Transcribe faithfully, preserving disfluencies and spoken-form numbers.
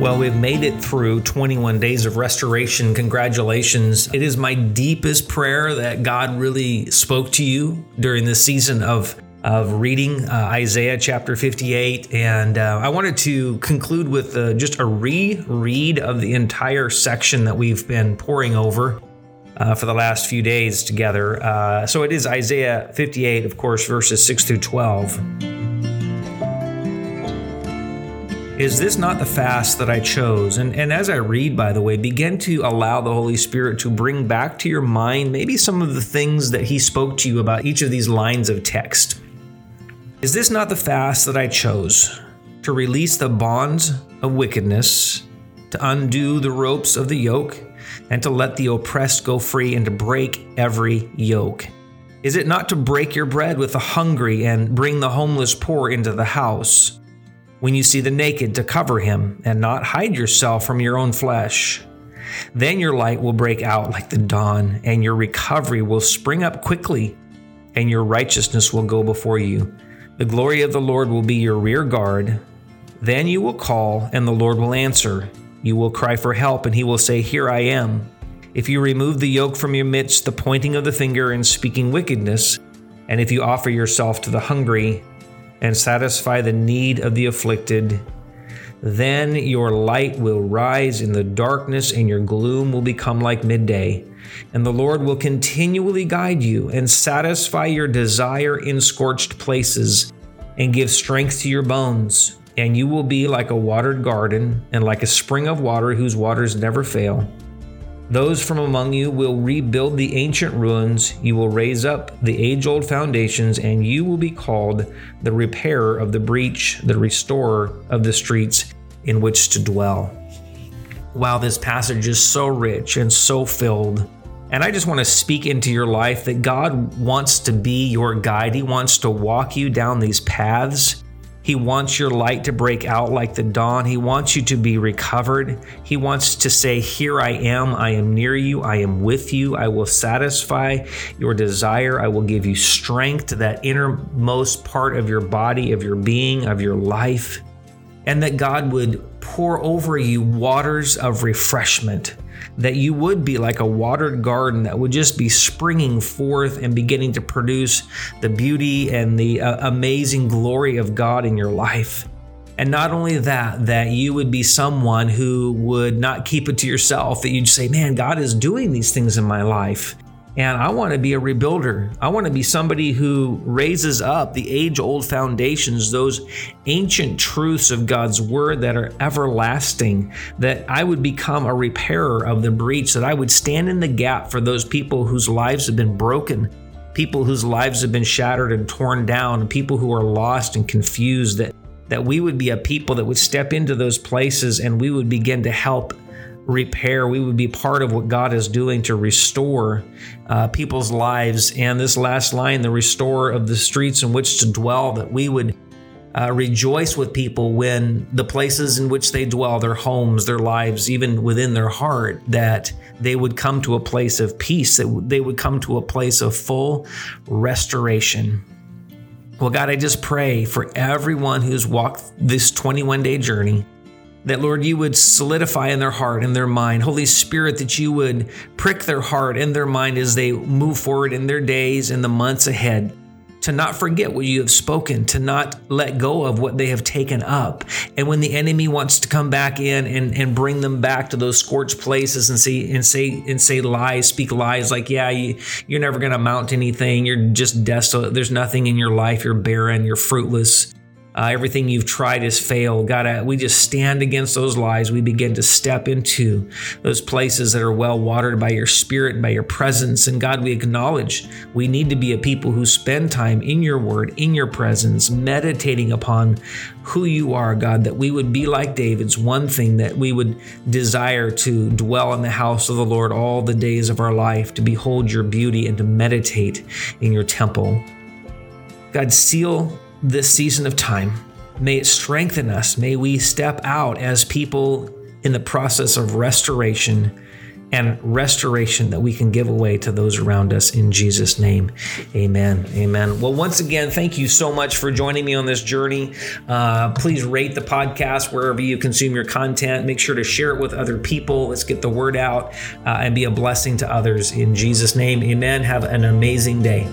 Well, we've made it through twenty-one days of restoration. Congratulations. It is my deepest prayer that God really spoke to you during this season of of reading uh, Isaiah chapter fifty-eight. And uh, I wanted to conclude with uh, just a reread of the entire section that we've been poring over uh, for the last few days together. Uh, so it is Isaiah fifty-eight, of course, verses six through twelve. Is this not the fast that I chose? And, and as I read, by the way, begin to allow the Holy Spirit to bring back to your mind maybe some of the things that He spoke to you about each of these lines of text. Is this not the fast that I chose, to release the bonds of wickedness, to undo the ropes of the yoke, and to let the oppressed go free and to break every yoke? Is it not to break your bread with the hungry and bring the homeless poor into the house? When you see the naked, to cover him and not hide yourself from your own flesh. Then your light will break out like the dawn, and your recovery will spring up quickly, and your righteousness will go before you. The glory of the Lord will be your rear guard. Then you will call, and the Lord will answer. You will cry for help, and He will say, "Here I am." If you remove the yoke from your midst, the pointing of the finger and speaking wickedness, and if you offer yourself to the hungry and satisfy the need of the afflicted, then your light will rise in the darkness, and your gloom will become like midday. And the Lord will continually guide you and satisfy your desire in scorched places and give strength to your bones. And you will be like a watered garden and like a spring of water whose waters never fail. Those from among you will rebuild the ancient ruins. You will raise up the age-old foundations, and you will be called the repairer of the breach, the restorer of the streets in which to dwell. Wow, this passage is so rich and so filled. And I just want to speak into your life that God wants to be your guide. He wants to walk you down these paths. He wants your light to break out like the dawn. He wants you to be recovered. He wants to say, "Here I am. I am near you. I am with you. I will satisfy your desire. I will give you strength," to that innermost part of your body, of your being, of your life. And that God would pour over you waters of refreshment, that you would be like a watered garden that would just be springing forth and beginning to produce the beauty and the uh, amazing glory of God in your life. And not only that, that you would be someone who would not keep it to yourself, that you'd say, "Man, God is doing these things in my life. And I want to be a rebuilder. I want to be somebody who raises up the age-old foundations, those ancient truths of God's word that are everlasting, that I would become a repairer of the breach, that I would stand in the gap for those people whose lives have been broken, people whose lives have been shattered and torn down, and people who are lost and confused, that, that we would be a people that would step into those places and we would begin to help repair. We would be part of what God is doing to restore uh, people's lives. And this last line, the restorer of the streets in which to dwell, that we would uh, rejoice with people when the places in which they dwell, their homes, their lives, even within their heart, that they would come to a place of peace, that they would come to a place of full restoration. Well, God, I just pray for everyone who's walked this twenty-one day journey, that, Lord, you would solidify in their heart and their mind. Holy Spirit, that you would prick their heart and their mind as they move forward in their days and the months ahead, to not forget what you have spoken, to not let go of what they have taken up. And when the enemy wants to come back in and, and bring them back to those scorched places and say, and say, and say lies, speak lies like, yeah, you, you're never going to amount to anything. You're just desolate. There's nothing in your life. You're barren. You're fruitless. Uh, everything you've tried has failed. God, I, we just stand against those lies. We begin to step into those places that are well watered by your Spirit and by your presence. And God, we acknowledge we need to be a people who spend time in your word, in your presence, meditating upon who you are, God, that we would be like David's one thing, that we would desire to dwell in the house of the Lord all the days of our life, to behold your beauty and to meditate in your temple. God, seal this season of time. May it strengthen us. May we step out as people in the process of restoration and restoration that we can give away to those around us in Jesus' name. Amen. Amen. Well, once again, thank you so much for joining me on this journey. Uh, please rate the podcast wherever you consume your content. Make sure to share it with other people. Let's get the word out uh, and be a blessing to others in Jesus' name. Amen. Have an amazing day.